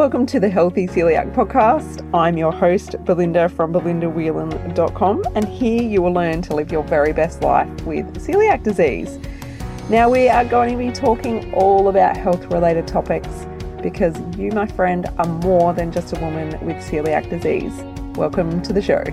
Welcome to the Healthy Celiac Podcast. I'm your host, Belinda from belindawhelan.com, and here you will learn to live your very best life with celiac disease. Now we are going to be talking all about health-related topics because you, my friend, are more than just a woman with celiac disease. Welcome to the show.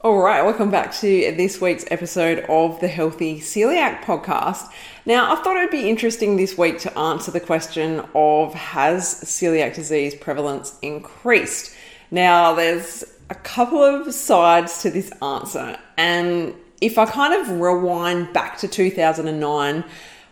All right, welcome back to this week's episode of the Healthy Celiac Podcast. Now, I thought it'd be interesting this week to answer the question of has celiac disease prevalence increased? Now, there's a couple of sides to this answer. And if I kind of rewind back to 2009,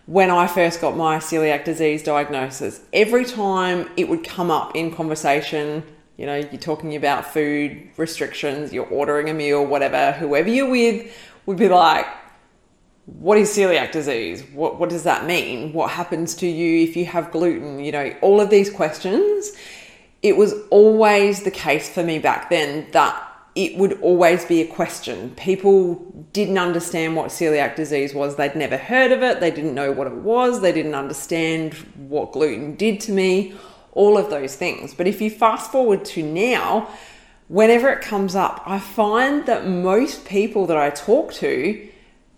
when I first got my celiac disease diagnosis, every time it would come up in conversation, you know, you're talking about food restrictions, you're ordering a meal, whatever, whoever you're with would be like, what is celiac disease? What does that mean? What happens to you if you have gluten? You know, all of these questions. It was always the case for me back then that it would always be a question. People didn't understand what celiac disease was. They'd never heard of it. They didn't know what it was. They didn't understand what gluten did to me. All of those things. But if you fast forward to now, whenever it comes up, I find that most people that I talk to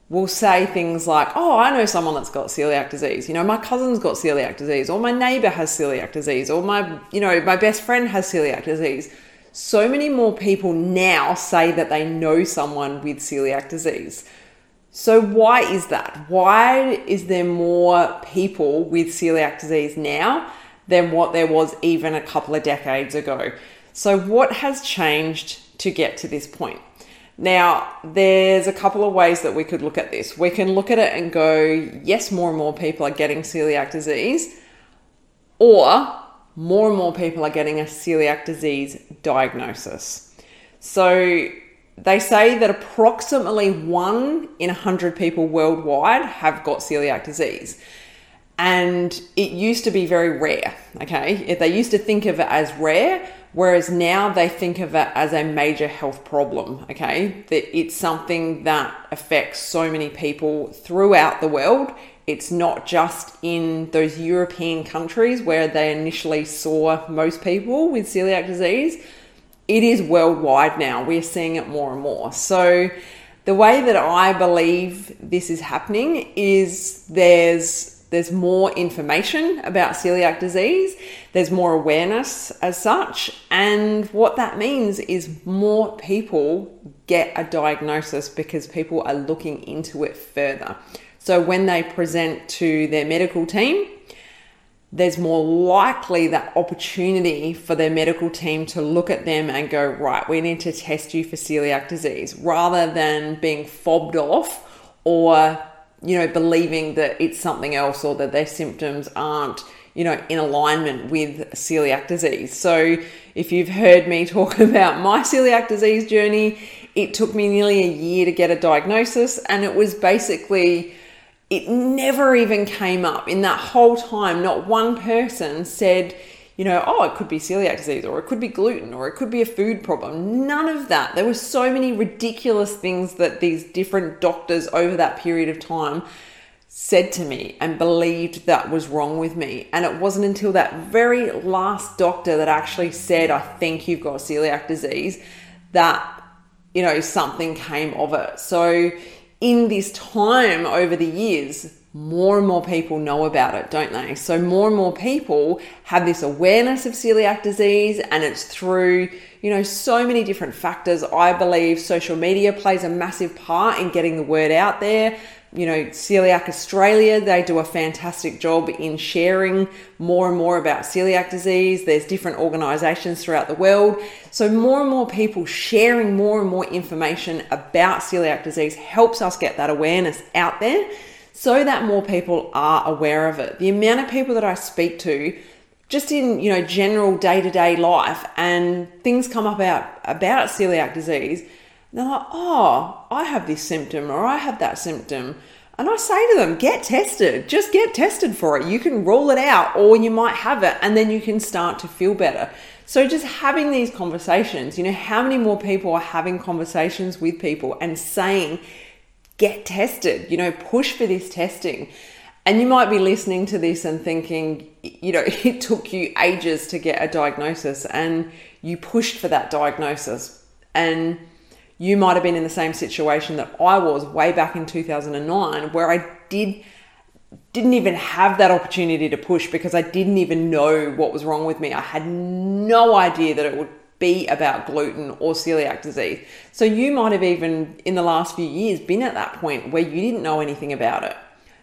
will say things like, oh, I know someone that's got celiac disease. You know, my cousin's got celiac disease, or my neighbor has celiac disease, or my best friend has celiac disease. So many more people now say that they know someone with celiac disease. So why is that? Why is there more people with celiac disease now than what there was even a couple of decades ago? So what has changed to get to this point? Now, there's a couple of ways that we could look at this. We can look at it and go, yes, more and more people are getting celiac disease, or more and more people are getting a celiac disease diagnosis. So they say that approximately 1 in 100 people worldwide have got celiac disease. And it used to be very rare, okay? They used to think of it as rare, whereas now they think of it as a major health problem, okay? That it's something that affects so many people throughout the world. It's not just in those European countries where they initially saw most people with celiac disease. It is worldwide now. We're seeing it more and more. So the way that I believe this is happening is there's more information about celiac disease. There's more awareness as such. And what that means is more people get a diagnosis because people are looking into it further. So when they present to their medical team, there's more likely that opportunity for their medical team to look at them and go, right, we need to test you for celiac disease, rather than being fobbed off or believing that it's something else or that their symptoms aren't, in alignment with celiac disease. So if you've heard me talk about my celiac disease journey, it took me nearly a year to get a diagnosis, and it was basically, it never even came up in that whole time. Not one person said, oh, it could be celiac disease, or it could be gluten, or it could be a food problem. None of that. There were so many ridiculous things that these different doctors over that period of time said to me and believed that was wrong with me. And it wasn't until that very last doctor that actually said, I think you've got celiac disease, that, something came of it. So in this time over the years, more and more people know about it, don't they? So more and more people have this awareness of celiac disease, and it's through, so many different factors. I believe social media plays a massive part in getting the word out there. Celiac Australia, they do a fantastic job in sharing more and more about celiac disease. There's different organisations throughout the world. So more and more people sharing more and more information about celiac disease helps us get that awareness out there, so that more people are aware of it. The amount of people that I speak to just in, general day-to-day life, and things come up about celiac disease, and they're like, oh, I have this symptom, or I have that symptom. And I say to them, get tested. Just get tested for it. You can rule it out, or you might have it, and then you can start to feel better. So just having these conversations, how many more people are having conversations with people and saying, get tested, push for this testing. And you might be listening to this and thinking, you know, it took you ages to get a diagnosis and you pushed for that diagnosis. And you might have been in the same situation that I was way back in 2009, where I didn't even have that opportunity to push because I didn't even know what was wrong with me. I had no idea that it would be about gluten or celiac disease. So you might have even in the last few years been at that point where you didn't know anything about it.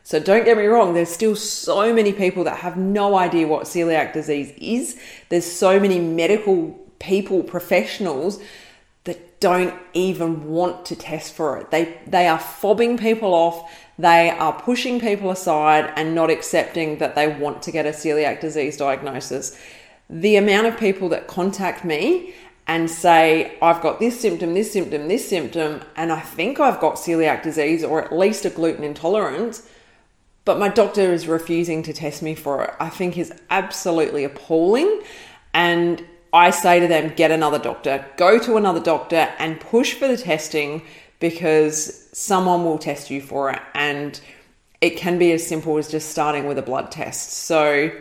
So don't get me wrong, there's still so many people that have no idea what celiac disease is. There's so many medical people, professionals that don't even want to test for it. They are fobbing people off. They are pushing people aside and not accepting that they want to get a celiac disease diagnosis. The amount of people that contact me and say, I've got this symptom, this symptom, this symptom, and I think I've got celiac disease or at least a gluten intolerance, but my doctor is refusing to test me for it, I think is absolutely appalling. And I say to them, get another doctor, go to another doctor and push for the testing, because someone will test you for it. And it can be as simple as just starting with a blood test. So,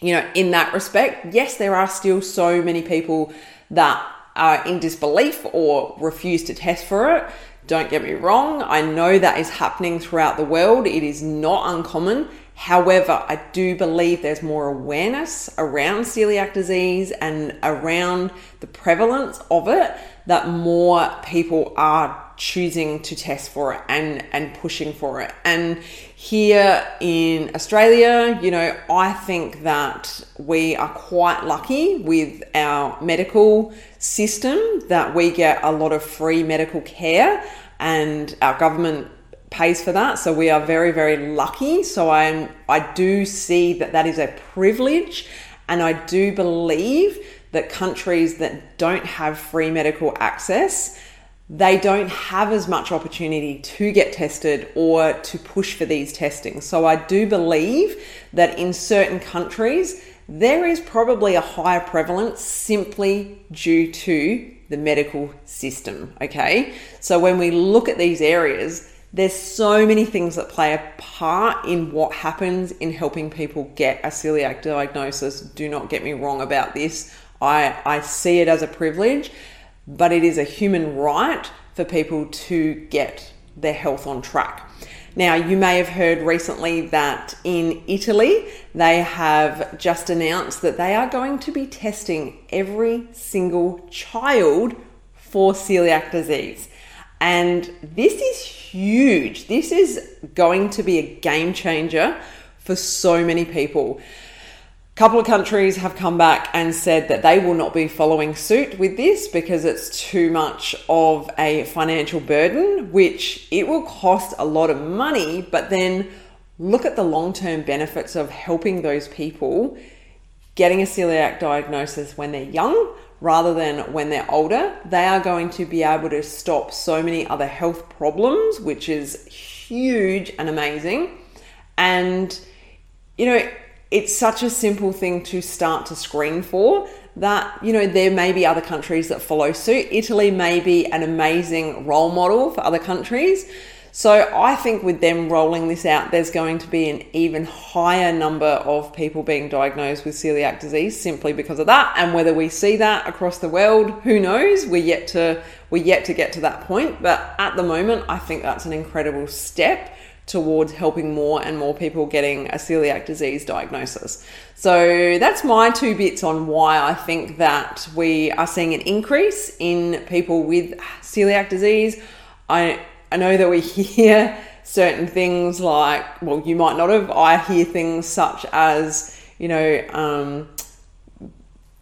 you know, in that respect, yes, there are still so many people that are in disbelief or refuse to test for it. Don't get me wrong. I know that is happening throughout the world. It is not uncommon. However, I do believe there's more awareness around celiac disease and around the prevalence of it, that more people are choosing to test for it and pushing for it. And here in Australia, you know, I think that we are quite lucky with our medical system, that we get a lot of free medical care and our government pays for that. So we are very, very lucky. So I do see that that is a privilege, and I do believe that countries that don't have free medical access, they don't have as much opportunity to get tested or to push for these testings. So I do believe that in certain countries, there is probably a higher prevalence simply due to the medical system, okay? So when we look at these areas, there's so many things that play a part in what happens in helping people get a celiac diagnosis. Do not get me wrong about this. I see it as a privilege, but it is a human right for people to get their health on track. Now, you may have heard recently that in Italy, they have just announced that they are going to be testing every single child for celiac disease. And this is huge. This is going to be a game changer for so many people. A couple of countries have come back and said that they will not be following suit with this because it's too much of a financial burden, which it will cost a lot of money, but then look at the long-term benefits of helping those people getting a celiac diagnosis when they're young rather than when they're older. They are going to be able to stop so many other health problems, which is huge and amazing. And, you know, it's such a simple thing to start to screen for that, you know, there may be other countries that follow suit. Italy may be an amazing role model for other countries. So I think with them rolling this out, there's going to be an even higher number of people being diagnosed with celiac disease simply because of that. And whether we see that across the world, who knows? We're yet to get to that point. But at the moment, I think that's an incredible step towards helping more and more people getting a celiac disease diagnosis. So that's my two bits on why I think that we are seeing an increase in people with celiac disease. I know that we hear certain things like, well, you might not have, I hear things such as, you know,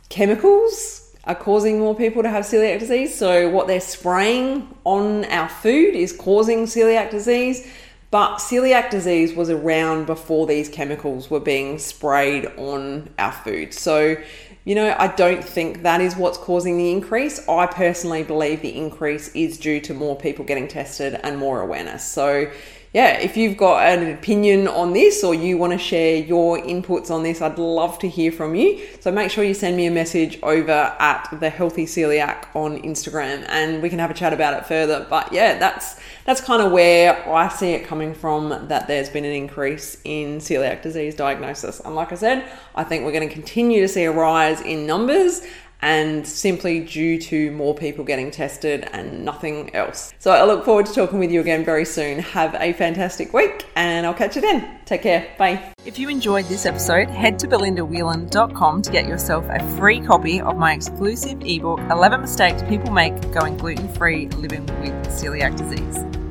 chemicals are causing more people to have celiac disease. So what they're spraying on our food is causing celiac disease. But celiac disease was around before these chemicals were being sprayed on our food. So, you know, I don't think that is what's causing the increase. I personally believe the increase is due to more people getting tested and more awareness. So, yeah, if you've got an opinion on this or you want to share your inputs on this, I'd love to hear from you. So make sure you send me a message over at The Healthy Celiac on Instagram and we can have a chat about it further. But yeah, that's kind of where I see it coming from, that there's been an increase in celiac disease diagnosis. And like I said, I think we're going to continue to see a rise in numbers, and simply due to more people getting tested and nothing else. So I look forward to talking with you again very soon. Have a fantastic week and I'll catch you then. Take care. Bye. If you enjoyed this episode, head to belindawhelan.com to get yourself a free copy of my exclusive ebook, 11 Mistakes People Make Going Gluten-Free Living with Celiac Disease.